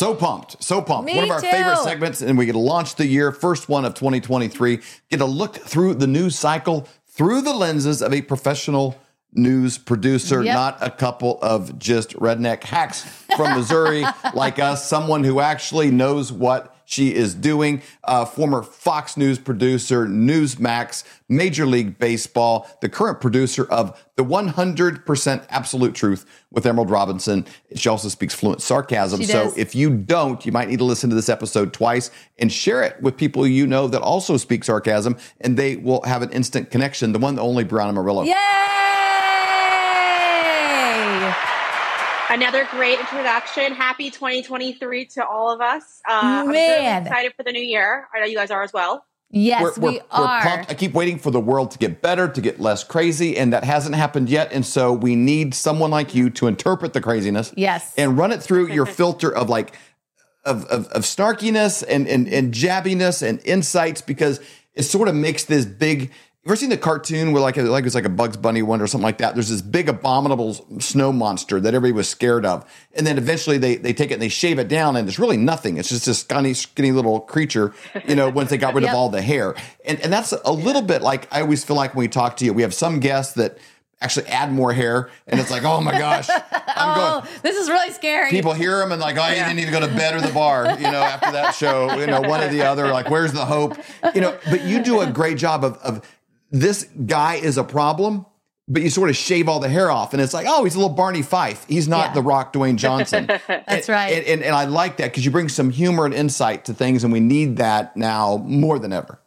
So pumped. So pumped. Me one of our too. Favorite segments, and we get to launch the year, first one of 2023. Get to look through the news cycle through the lenses of a professional news producer, yep. not a couple of just redneck hacks from Missouri like us, someone who actually knows what she is doing. Former Fox News producer, Newsmax, Major League Baseball, the current producer of The 100% Absolute Truth with Emerald Robinson. She also speaks fluent sarcasm. So if you don't, you might need to listen to this episode twice and share it with people you know that also speak sarcasm, and they will have an instant connection. The one, the only Brianna Murillo. Yay! Another great introduction. Happy 2023 to all of us. I'm excited for the new year. I know you guys are as well. Yes, we are. We're pumped. I keep waiting for the world to get better, to get less crazy, and that hasn't happened yet. And so we need someone like you to interpret the craziness. Yes. And run it through your filter of like of snarkiness and jabbiness and insights, because it sort of makes this big. You ever seen the cartoon where like it's like a Bugs Bunny one or something like that? There's this big abominable snow monster that everybody was scared of. And then eventually they take it and they shave it down, and it's really nothing. It's just this skinny little creature, you know, once they got rid yep. of all the hair. And that's a little bit like, I always feel like when we talk to you, we have some guests that actually add more hair, and it's like, oh my gosh, this is really scary. People hear them and like, oh, you didn't even go to bed or the bar, you know, after that show, you know, one or the other, like, where's the hope? You know, but you do a great job of this guy is a problem, but you sort of shave all the hair off, and it's like, oh, he's a little Barney Fife. He's not The Rock Dwayne Johnson. That's right. And I like that, because you bring some humor and insight to things, and we need that now more than ever.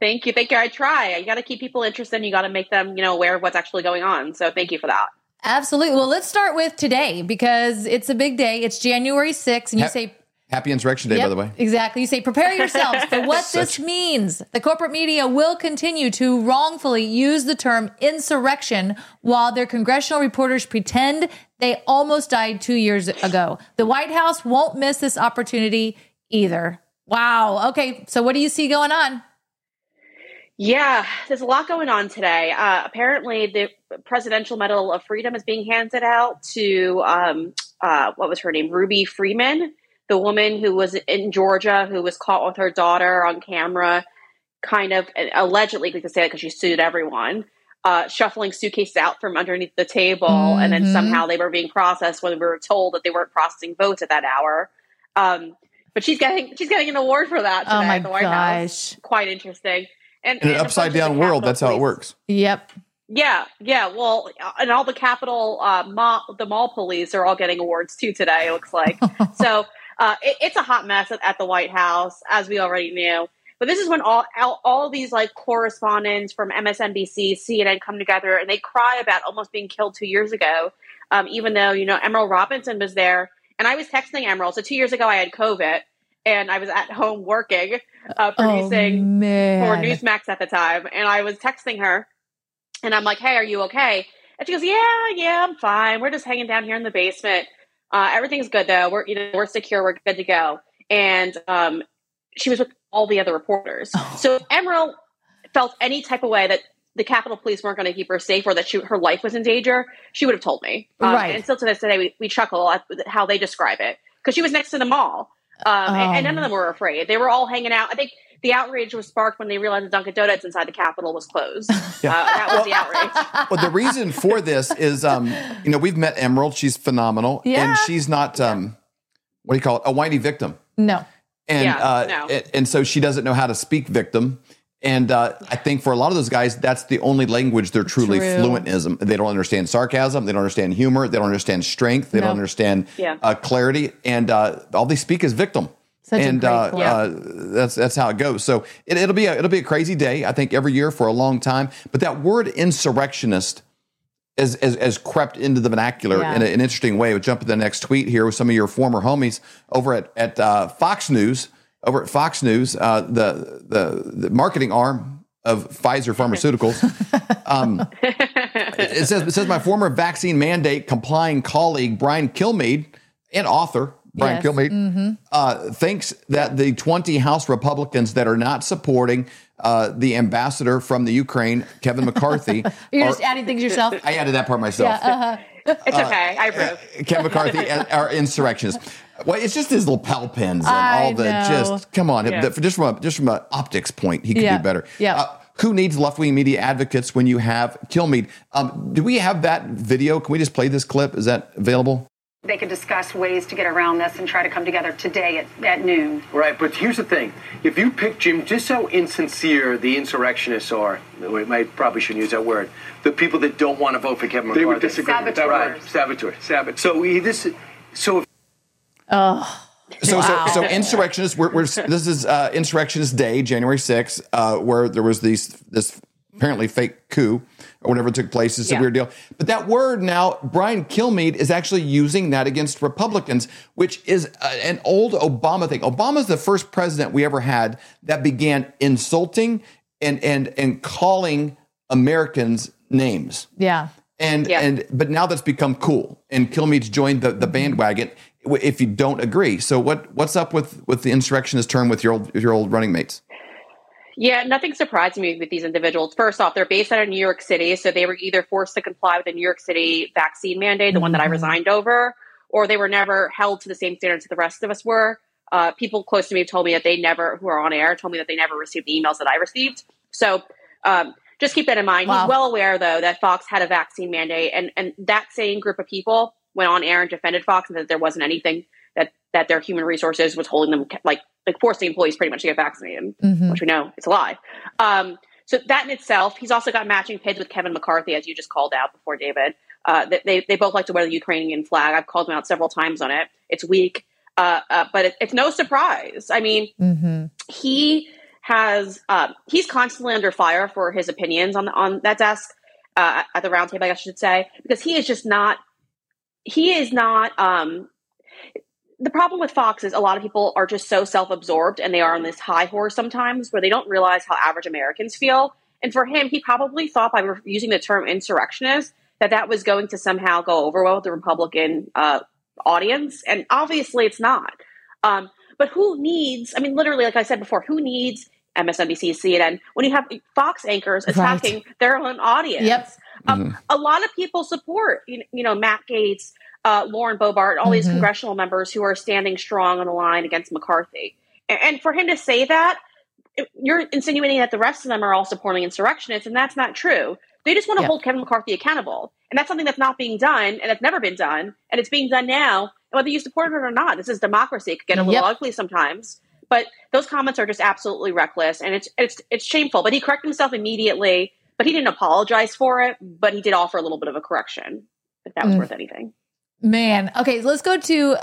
Thank you. Thank you. I try. You got to keep people interested, and you got to make them, you know, aware of what's actually going on. So thank you for that. Absolutely. Well, let's start with today, because it's a big day. It's January 6th, and you say... Happy Insurrection Day, by the way. Exactly. You say, prepare yourselves for what this means. The corporate media will continue to wrongfully use the term insurrection while their congressional reporters pretend they almost died 2 years ago. The White House won't miss this opportunity either. Wow. Okay. So what do you see going on? Yeah, there's a lot going on today. Apparently, the Presidential Medal of Freedom is being handed out to, what was her name? Ruby Freeman. The woman who was in Georgia, who was caught with her daughter on camera, kind of allegedly, we can say that because she sued everyone, shuffling suitcases out from underneath the table. Mm-hmm. And then somehow they were being processed when we were told that they weren't processing votes at that hour. But she's getting an award for that today at the White House. Quite interesting. And an upside down world, that's how it works. Yep. Yeah. Well, and all the Capitol, the mall police are all getting awards too today, it looks like. So... It's a hot mess at the White House, as we already knew. But this is when all these like correspondents from MSNBC, CNN come together, and they cry about almost being killed 2 years ago, even though, you know, Emerald Robinson was there. And I was texting Emerald. So 2 years ago, I had COVID, and I was at home working, producing for Newsmax at the time. And I was texting her, and I'm like, hey, are you okay? And she goes, yeah, I'm fine. We're just hanging down here in the basement. Everything's good though. We're secure. We're good to go. And she was with all the other reporters. Oh. So if Emerald felt any type of way that the Capitol Police weren't going to keep her safe, or that her life was in danger, she would have told me. Right. And still to this day, we chuckle at how they describe it, because she was next to the mall, and none of them were afraid. They were all hanging out. I think the outrage was sparked when they realized the Dunkin' Donuts inside the Capitol was closed. Yeah. That was the outrage. Well, the reason for this is, you know, we've met Emerald. She's phenomenal. Yeah. And she's not, what do you call it, a whiny victim. No. And, no. And so she doesn't know how to speak victim. And I think for a lot of those guys, that's the only language they're truly fluent in. They don't understand sarcasm. They don't understand humor. They don't understand strength. They don't understand clarity. And all they speak is victim. That's how it goes. So it'll be a crazy day, I think, every year for a long time. But that word insurrectionist has crept into the vernacular in an interesting way. We'll jump to the next tweet here with some of your former homies over at Fox News. Over at Fox News, the marketing arm of Pfizer Pharmaceuticals. It says my former vaccine mandate complying colleague Brian Kilmeade and author. Brian Kilmeade, thinks that the 20 House Republicans that are not supporting the ambassador from the Ukraine, Kevin McCarthy. You're just adding things yourself? I added that part myself. Yeah, It's okay. I approve. Kevin McCarthy, our insurrectionist. Well, it's just his lapel pins and Just from an optics point, he could do better. Yeah. Who needs left-wing media advocates when you have Kilmeade? Do we have that video? Can we just play this clip? Is that available? They could discuss ways to get around this and try to come together today at noon. Right, but here's the thing. If you pick, Jim, just how insincere the insurrectionists are, I probably shouldn't use that word, the people that don't want to vote for Kevin McCarthy. They would disagree with that. Right, saboteur. So insurrectionists, this is Insurrectionist Day, January 6th, where there was this apparently fake coup or whatever took place. It's a weird deal. But that word now, Brian Kilmeade is actually using that against Republicans, which is an old Obama thing. Obama's the first president we ever had that began insulting and calling Americans names. Yeah. But now that's become cool. And Kilmeade's joined the bandwagon if you don't agree. So what's up with the insurrectionist term with your old running mates? Yeah, nothing surprised me with these individuals. First off, they're based out of New York City, so they were either forced to comply with the New York City vaccine mandate, the one that I resigned over, or they were never held to the same standards that the rest of us were. People close to me told me that they never, who are on air, told me that they never received the emails that I received. So just keep that in mind. Wow. He's well aware, though, that Fox had a vaccine mandate, and that same group of people went on air and defended Fox and that there wasn't anything that their human resources was holding them, like forcing employees pretty much to get vaccinated, which we know it's a lie. So that in itself, he's also got matching PIDs with Kevin McCarthy, as you just called out before, David. They both like to wear the Ukrainian flag. I've called him out several times on it. It's weak, but it's no surprise. I mean, he has he's constantly under fire for his opinions on that desk at the roundtable, I guess you should say, because he is just not. He is not. The problem with Fox is a lot of people are just so self-absorbed and they are on this high horse sometimes where they don't realize how average Americans feel. And for him, he probably thought by using the term insurrectionist that was going to somehow go over well with the Republican audience. And obviously it's not. But who needs, I mean, literally, like I said before, who needs MSNBC, CNN, when you have Fox anchors attacking their own audience? Yep. A lot of people support, you know, Matt Gaetz, Lauren Boebert, all these congressional members who are standing strong on the line against McCarthy. And for him to say that, you're insinuating that the rest of them are all supporting insurrectionists, and that's not true. They just want to hold Kevin McCarthy accountable. And that's something that's not being done, and that's never been done, and it's being done now. And whether you support it or not, this is democracy. It could get a little ugly sometimes. But those comments are just absolutely reckless, and it's shameful. But he corrected himself immediately, but he didn't apologize for it, but he did offer a little bit of a correction, if that was worth anything. Man. Okay, let's go to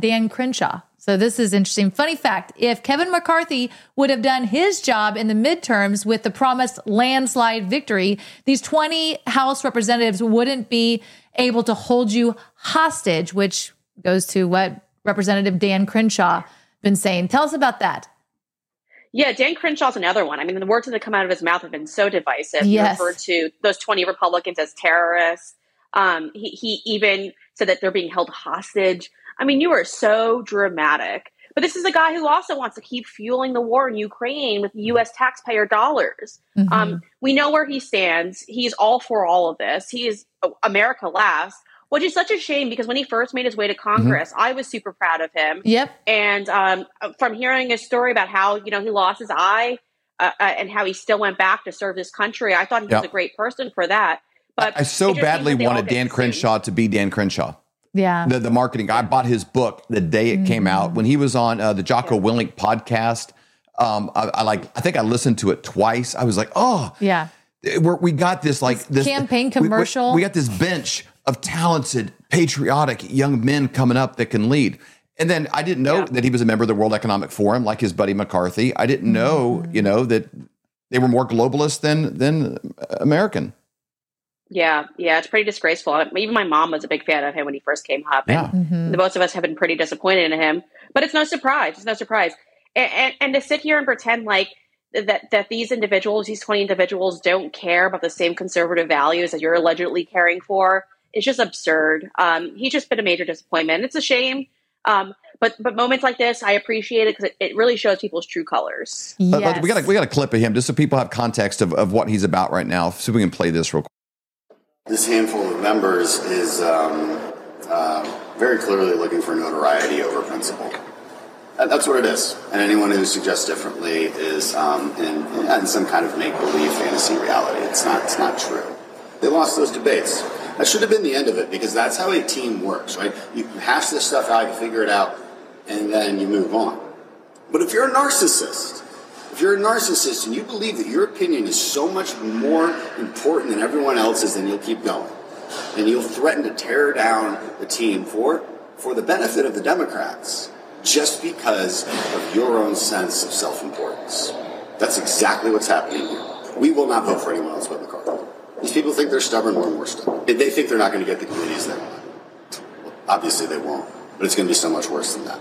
Dan Crenshaw. So this is interesting. Funny fact, if Kevin McCarthy would have done his job in the midterms with the promised landslide victory, these 20 House representatives wouldn't be able to hold you hostage, which goes to what Representative Dan Crenshaw been saying. Tell us about that. Yeah, Dan Crenshaw's another one. I mean, the words that come out of his mouth have been so divisive. Yes. He referred to those 20 Republicans as terrorists. He even said that they're being held hostage. I mean, you are so dramatic. But this is a guy who also wants to keep fueling the war in Ukraine with U.S. taxpayer dollars. We know where he stands. He's all for all of this. He is America last, which is such a shame because when he first made his way to Congress, I was super proud of him. Yep. And from hearing his story about how, you know, he lost his eye and how he still went back to serve this country, I thought he was a great person for that. But I so badly wanted Dan Crenshaw to be Dan Crenshaw. Yeah. The marketing guy. I bought his book the day it came out. When he was on the Jocko Willink podcast, I think I listened to it twice. I was like, oh. Yeah. We got this like this campaign commercial. We got this bench of talented, patriotic young men coming up that can lead. And then I didn't know that he was a member of the World Economic Forum, like his buddy McCarthy. I didn't know, you know, that they were more globalist than American. Yeah, it's pretty disgraceful. Even my mom was a big fan of him when he first came up. Yeah. The both of us have been pretty disappointed in him, but it's no surprise. And to sit here and pretend like that these individuals, these 20 individuals don't care about the same conservative values that you're allegedly caring for is just absurd. He's just been a major disappointment. It's a shame. But moments like this, I appreciate it because it really shows people's true colors. Yes. We got a clip of him just so people have context of what he's about right now. So we can play this real quick. This handful of members is very clearly looking for notoriety over principle. That's what it is. And anyone who suggests differently is in some kind of make-believe fantasy reality. It's not true. They lost those debates. That should have been the end of it, because that's how a team works, right? You hash this stuff out, you figure it out, and then you move on. But if you're a narcissist, and you believe that your opinion is so much more important than everyone else's, then you'll keep going. And you'll threaten to tear down the team for the benefit of the Democrats just because of your own sense of self-importance. That's exactly what's happening here. We will not vote for anyone else but McCarthy. These people think they're stubborn, more and more stubborn. They think they're not going to get the communities they want. Well, obviously they won't, but it's going to be so much worse than that.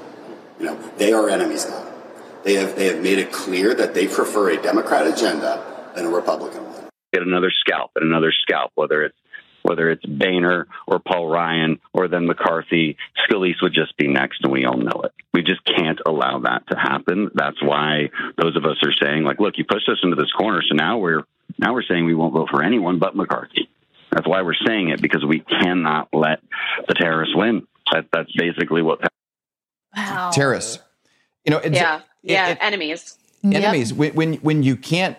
You know, they are enemies now. They have made it clear that they prefer a Democrat agenda than a Republican one. Get another scalp and another scalp, whether it's Boehner or Paul Ryan or then McCarthy. Scalise would just be next, and we all know it. We just can't allow that to happen. That's why those of us are saying, like, look, you pushed us into this corner, so now we're saying we won't vote for anyone but McCarthy. That's why we're saying it, because we cannot let the terrorists win. That's basically what. Wow. Terrorists. You know, enemies. Enemies. Yep. When you can't,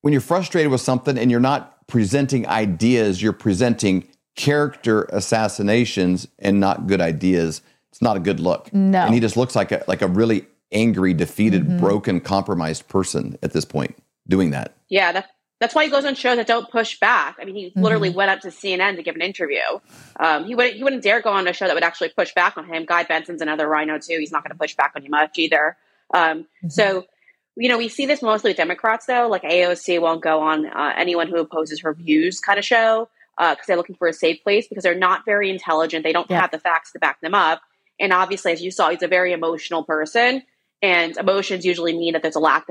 when you're frustrated with something and you're not presenting ideas, you're presenting character assassinations and not good ideas. It's not a good look. No. And he just looks like a really angry, defeated, broken, compromised person at this point doing that. Yeah, that's why he goes on shows that don't push back. I mean, he literally went up to CNN to give an interview. He wouldn't dare go on a show that would actually push back on him. Guy Benson's another rhino too. He's not going to push back on you much either. So, you know, we see this mostly with Democrats though. Like AOC won't go on anyone who opposes her views kind of show because they're looking for a safe place, because they're not very intelligent. They don't have the facts to back them up. And obviously, as you saw, he's a very emotional person. And emotions usually mean that there's a lack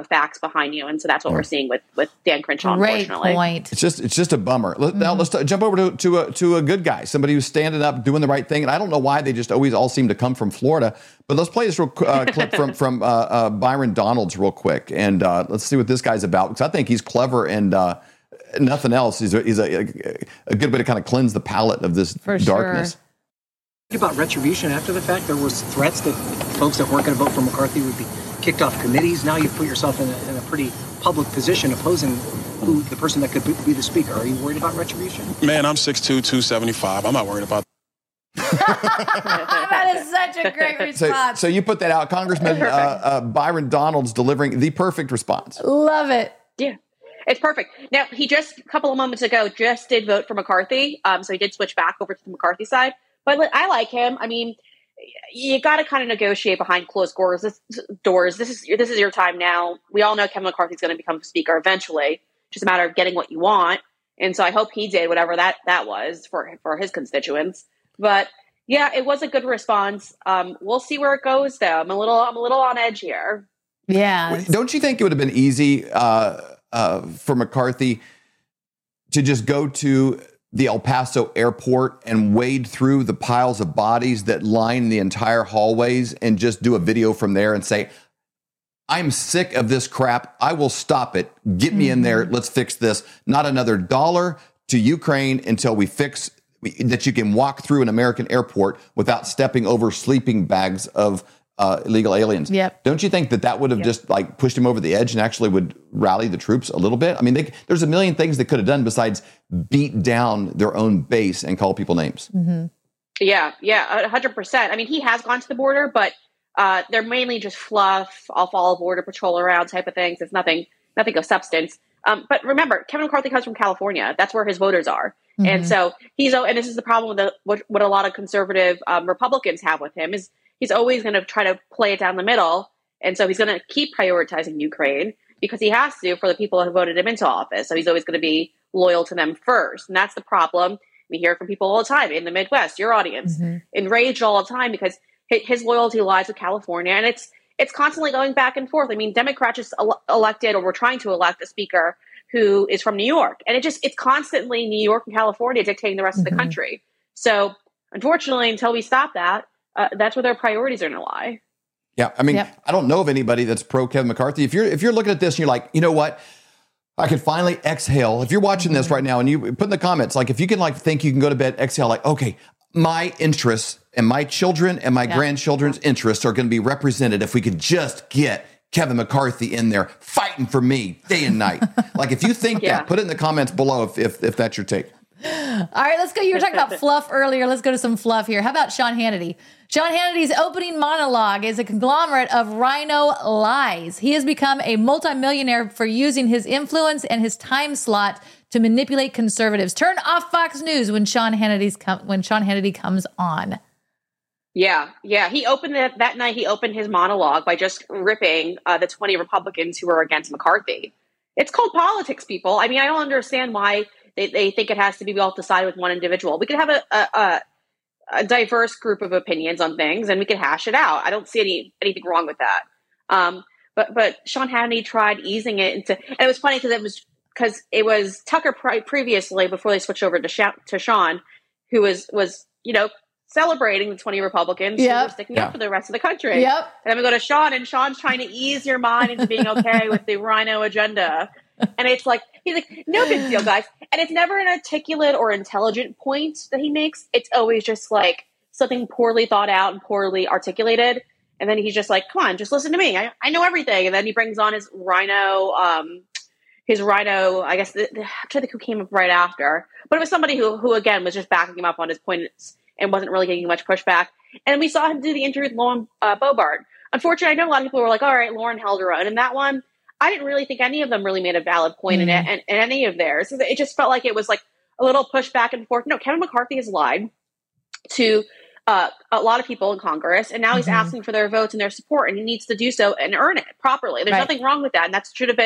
of facts behind you, and so that's what we're seeing with Dan Crenshaw. Great point. It's just a bummer. Now let's jump over to a good guy, somebody who's standing up, doing the right thing. And I don't know why they just always all seem to come from Florida. But let's play this real clip from Byron Donald's real quick, and let's see what this guy's about, because I think he's clever and nothing else. He's a good way to kind of cleanse the palate of this darkness. Sure. About retribution after the fact, there was threats that folks that weren't going to vote for McCarthy would be kicked off committees. Now you've put yourself in a pretty public position opposing the person that could be the speaker. Are you worried about retribution? Man, I'm 6'2", 275. I'm not worried about that is such a great response. So you put that out. Congressman Byron Donald's delivering the perfect response. Love it. Yeah. It's perfect. Now, he just, a couple of moments ago, just did vote for McCarthy. So he did switch back over to the McCarthy side. But I like him. I mean, you got to kind of negotiate behind closed doors. This is your time now. We all know Kevin McCarthy's going to become speaker eventually. Just a matter of getting what you want. And so I hope he did whatever that was for his constituents. But yeah, it was a good response. We'll see where it goes, though. I'm a little on edge here. Yeah. Don't you think it would have been easy for McCarthy to just go to the El Paso airport and wade through the piles of bodies that line the entire hallways and just do a video from there and say, I'm sick of this crap. I will stop it. Get me in there. Let's fix this. Not another dollar to Ukraine until we fix that you can walk through an American airport without stepping over sleeping bags of illegal aliens. Yep. Don't you think that would have just like pushed him over the edge and actually would rally the troops a little bit? I mean, there's a million things they could have done besides beat down their own base and call people names. Mm-hmm. Yeah, 100%. I mean, he has gone to the border, but they're mainly just fluff. I'll follow border patrol around type of things. It's nothing of substance. But remember, Kevin McCarthy comes from California. That's where his voters are. Mm-hmm. And so and this is the problem with what a lot of conservative Republicans have with him is, he's always going to try to play it down the middle. And so he's going to keep prioritizing Ukraine because he has to for the people who voted him into office. So he's always going to be loyal to them first. And that's the problem. We hear from people all the time in the Midwest, your audience, enraged all the time because his loyalty lies with California. And it's constantly going back and forth. I mean, Democrats just elected, or we're trying to elect, a speaker who is from New York. And it's constantly New York and California dictating the rest of the country. So unfortunately, until we stop that, that's where their priorities are going to lie. Yeah. I mean, I don't know of anybody that's pro Kevin McCarthy. If you're looking at this and you're like, you know what? I could finally exhale. If you're watching this right now and you put in the comments, like if you can like think you can go to bed, exhale, like, okay, my interests and my children and my grandchildren's interests are going to be represented if we could just get Kevin McCarthy in there fighting for me day and night. Like if you think that, put it in the comments below if that's your take. All right, let's go. You were talking about fluff earlier. Let's go to some fluff here. How about Sean Hannity? Sean Hannity's opening monologue is a conglomerate of rhino lies. He has become a multimillionaire for using his influence and his time slot to manipulate conservatives. Turn off Fox News when Sean Hannity comes on. Yeah. He opened that night. He opened his monologue by just ripping the 20 Republicans who are against McCarthy. It's called politics, people. I mean, I don't understand why They think it has to be all decided with one individual. We could have a diverse group of opinions on things, and we could hash it out. I don't see anything wrong with that. But Sean Hannity tried easing it into, and it was funny because it was Tucker previously before they switched over to Sean, who was celebrating the 20 Republicans who were sticking up for the rest of the country. Yep. And then we go to Sean, and Sean's trying to ease your mind into being okay with the Rhino agenda. And it's like, he's like, no big deal, guys. And it's never an articulate or intelligent point that he makes. It's always just like something poorly thought out and poorly articulated. And then he's just like, come on, just listen to me. I know everything. And then he brings on his Rhino, I guess, I'm trying to think who came up right after. But it was somebody who again, was just backing him up on his points and wasn't really getting much pushback. And we saw him do the interview with Lauren Boebert. Unfortunately, I know a lot of people were like, all right, Lauren held her own in that one. I didn't really think any of them really made a valid point in it, and any of theirs. It just felt like it was like a little push back and forth. No, Kevin McCarthy has lied to a lot of people in Congress, and now he's asking for their votes and their support, and he needs to do so and earn it properly. There's nothing wrong with that, and that should have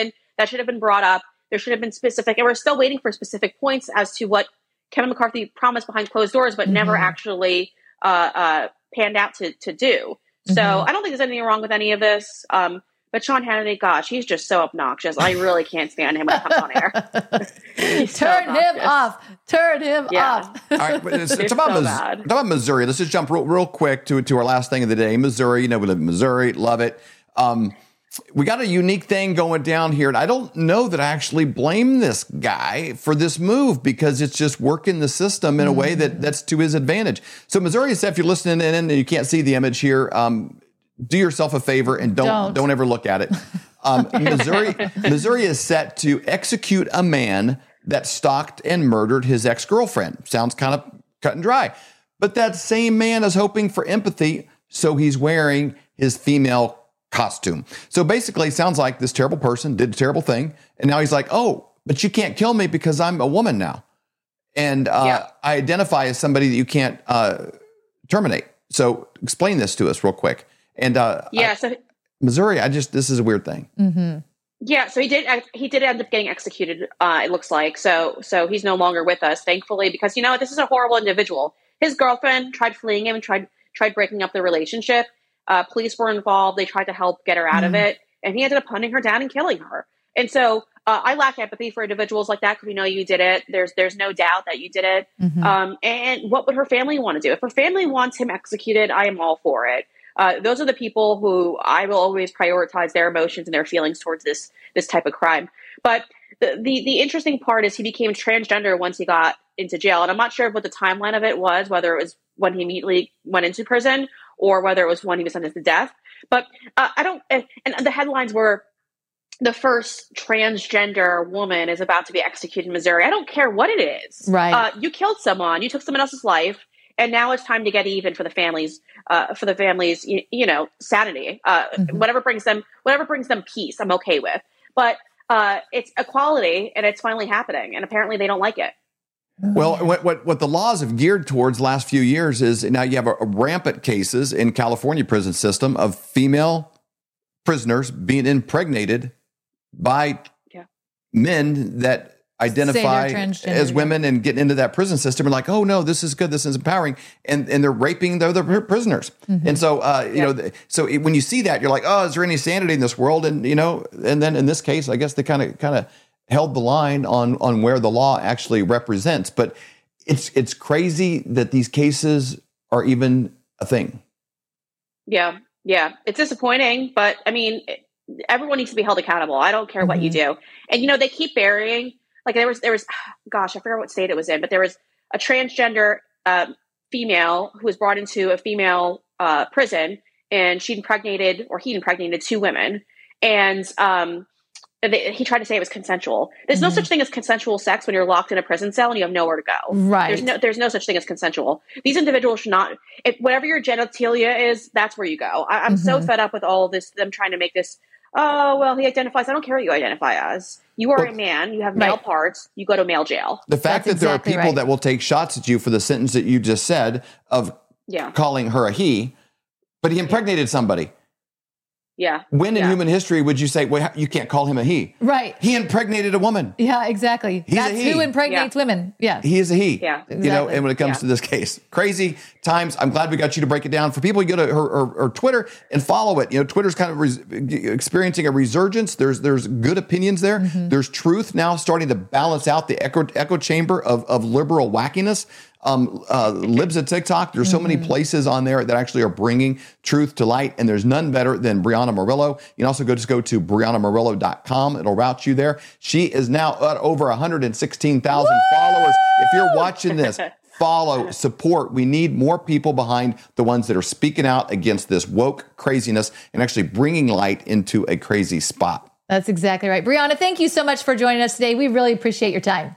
been brought up. There should have been specific, and we're still waiting for specific points as to what Kevin McCarthy promised behind closed doors, but never actually panned out to do. So I don't think there's anything wrong with any of this. But Sean Hannity, gosh, he's just so obnoxious. I really can't stand him when it comes on air. Turn him off. All right, it's about Missouri. Let's just jump real quick to our last thing of the day. Missouri, we live in Missouri, love it. We got a unique thing going down here, and I don't know that I actually blame this guy for this move because it's just working the system in a way that's to his advantage. So Missouri, if you're listening in and you can't see the image here, do yourself a favor and don't ever look at it. Missouri is set to execute a man that stalked and murdered his ex-girlfriend. Sounds kind of cut and dry. But that same man is hoping for empathy, so he's wearing his female costume. So basically, it sounds like this terrible person did a terrible thing, and now he's like, oh, but you can't kill me because I'm a woman now. And I identify as somebody that you can't terminate. So explain this to us real quick. And Missouri, this is a weird thing. Mm-hmm. Yeah, so he did end up getting executed. It looks like so he's no longer with us, thankfully, because this is a horrible individual. His girlfriend tried fleeing him and tried breaking up the relationship. Police were involved. They tried to help get her out of it, and he ended up hunting her down and killing her. And so I lack empathy for individuals like that because we know you did it. There's no doubt that you did it. Mm-hmm. And what would her family want to do? If her family wants him executed, I am all for it. Those are the people who I will always prioritize their emotions and their feelings towards this type of crime. But the interesting part is he became transgender once he got into jail. And I'm not sure what the timeline of it was, whether it was when he immediately went into prison or whether it was when he was sentenced to death. But and the headlines were, the first transgender woman is about to be executed in Missouri. I don't care what it is. Right. You killed someone. You took someone else's life. And now it's time to get even for the families, sanity. Whatever brings them peace, I'm okay with. But it's equality, and it's finally happening. And apparently, they don't like it. Well, what the laws have geared towards the last few years is now you have a rampant cases in California prison system of female prisoners being impregnated by men that identify as women and get into that prison system and like, oh no, this is good. This is empowering. And they're raping the other prisoners. Mm-hmm. And so, when you see that, you're like, oh, is there any sanity in this world? And, and then in this case, I guess they kind of held the line on where the law actually represents, but it's crazy that these cases are even a thing. Yeah. It's disappointing, but I mean, everyone needs to be held accountable. I don't care what you do. And, you know, they keep burying, like there was, gosh, I forgot what state it was in, but there was a transgender female who was brought into a female prison, and he impregnated two women. And he tried to say it was consensual. There's no such thing as consensual sex when you're locked in a prison cell and you have nowhere to go. Right. There's no such thing as consensual. These individuals should not, if whatever your genitalia is, that's where you go. I'm so fed up with all of this, them trying to make this, oh, well, he identifies. I don't care what you identify as. You are a man. You have male parts. You go to male jail. The fact that there are people that will take shots at you for the sentence that you just said of calling her a he, but he impregnated somebody. Yeah. When in human history would you say, well, you can't call him a he? Right. He impregnated a woman. Yeah, exactly. That's who impregnates women. Yeah. He is a he. Yeah. Exactly. You know, and when it comes to this case, crazy times. I'm glad we got you to break it down. For people, you go to her Twitter and follow it. You know, Twitter's kind of experiencing a resurgence. There's good opinions there. Mm-hmm. There's truth now starting to balance out the echo chamber of liberal wackiness. Libs of TikTok. There's so many places on there that actually are bringing truth to light, and there's none better than Brianna Murillo. You can also go to briannamurillo.com. It'll route you there. She is now at over 116,000 followers. If you're watching this, follow, support. We need more people behind the ones that are speaking out against this woke craziness and actually bringing light into a crazy spot. That's exactly right. Brianna, thank you so much for joining us today. We really appreciate your time.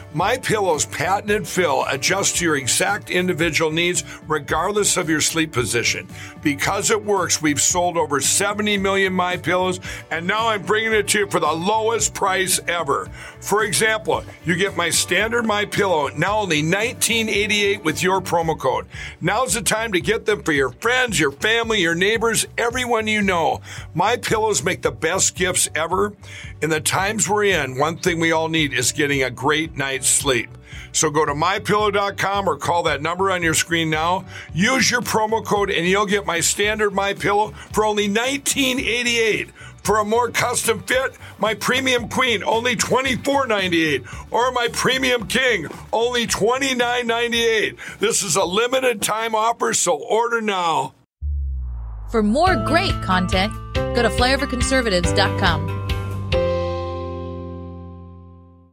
MyPillow's patented fill adjusts to your exact individual needs regardless of your sleep position. Because it works, we've sold over 70 million MyPillows, and now I'm bringing it to you for the lowest price ever. For example, you get my standard MyPillow, now only $19.88 with your promo code. Now's the time to get them for your friends, your family, your neighbors, everyone you know. MyPillows make the best gifts ever. In the times we're in, one thing we all need is getting a great night's sleep. So go to MyPillow.com or call that number on your screen now. Use your promo code and you'll get my standard MyPillow for only $19.88. For a more custom fit, my Premium Queen, only $24.98. Or my Premium King, only $29.98. This is a limited time offer, so order now. For more great content, go to flyoverconservatives.com.